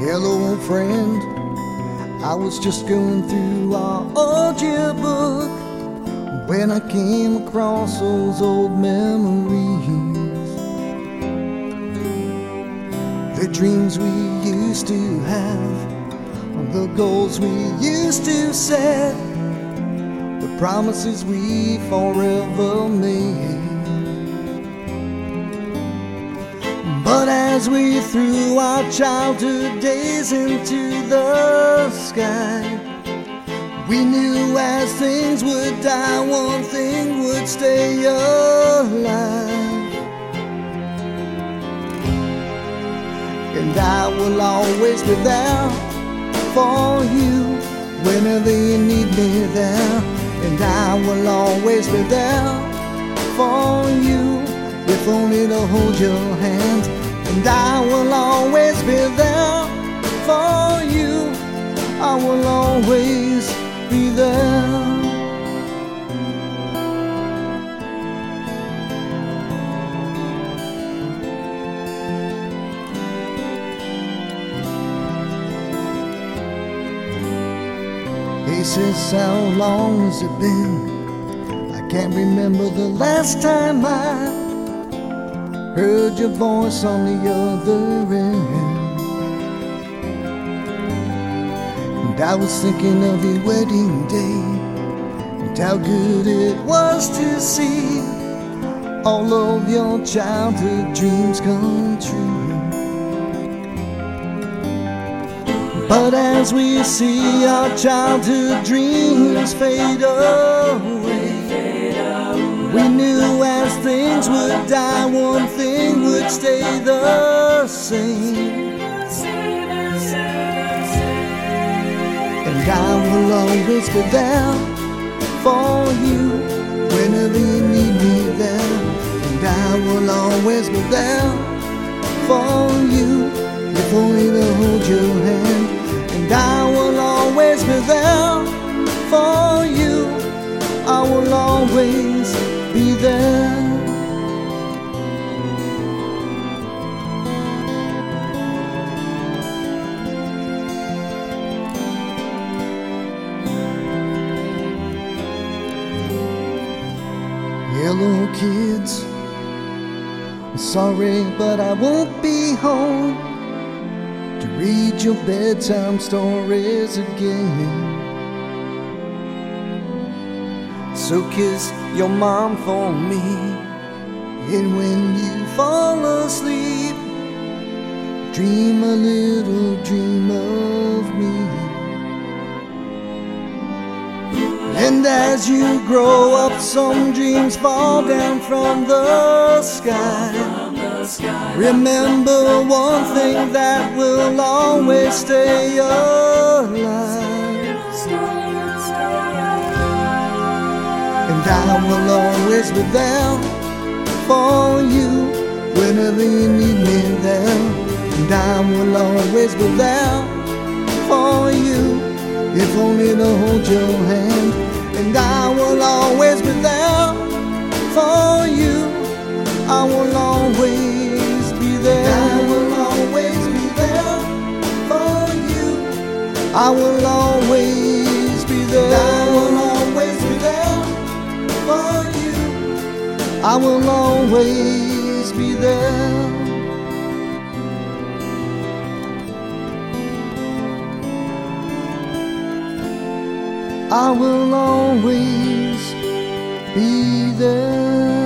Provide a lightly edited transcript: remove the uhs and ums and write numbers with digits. Hello, friend, I was just going through our old yearbook when I came across those old memories, the dreams we used to have, the goals we used to set, the promises we forever made. But as we threw our childhood days into the sky, we knew as things would die, one thing would stay alive. And I will always be there for you whenever you need me there. And I will always be there for you, if only to hold your hand. And I will always be there for you. I will always be there. He says, how long has it been? I can't remember the last time I heard your voice on the other end. And I was thinking of your wedding day, and how good it was to see all of your childhood dreams come true. But as we see our childhood dreams fade away, we knew as things would die, one thing would stay the same. And I will always be there for you whenever you need me there. And I will always be there for you, if only to hold your hand. And I will always be there for you. I will always be there. Hello, kids, I'm sorry, but I won't be home to read your bedtime stories again. So kiss your mom for me, and when you fall asleep, dream a little dream of me. And as you grow up, some dreams fall down from the sky. Remember one thing that will always stay alive. And I will always be there for you whenever you need me there. And I will always be there for you, if only to hold your hand. And I will always be there for you. I will always be there. I will always be there for you. I will always be there. I will always be there for you. I will always be there. I will always be there.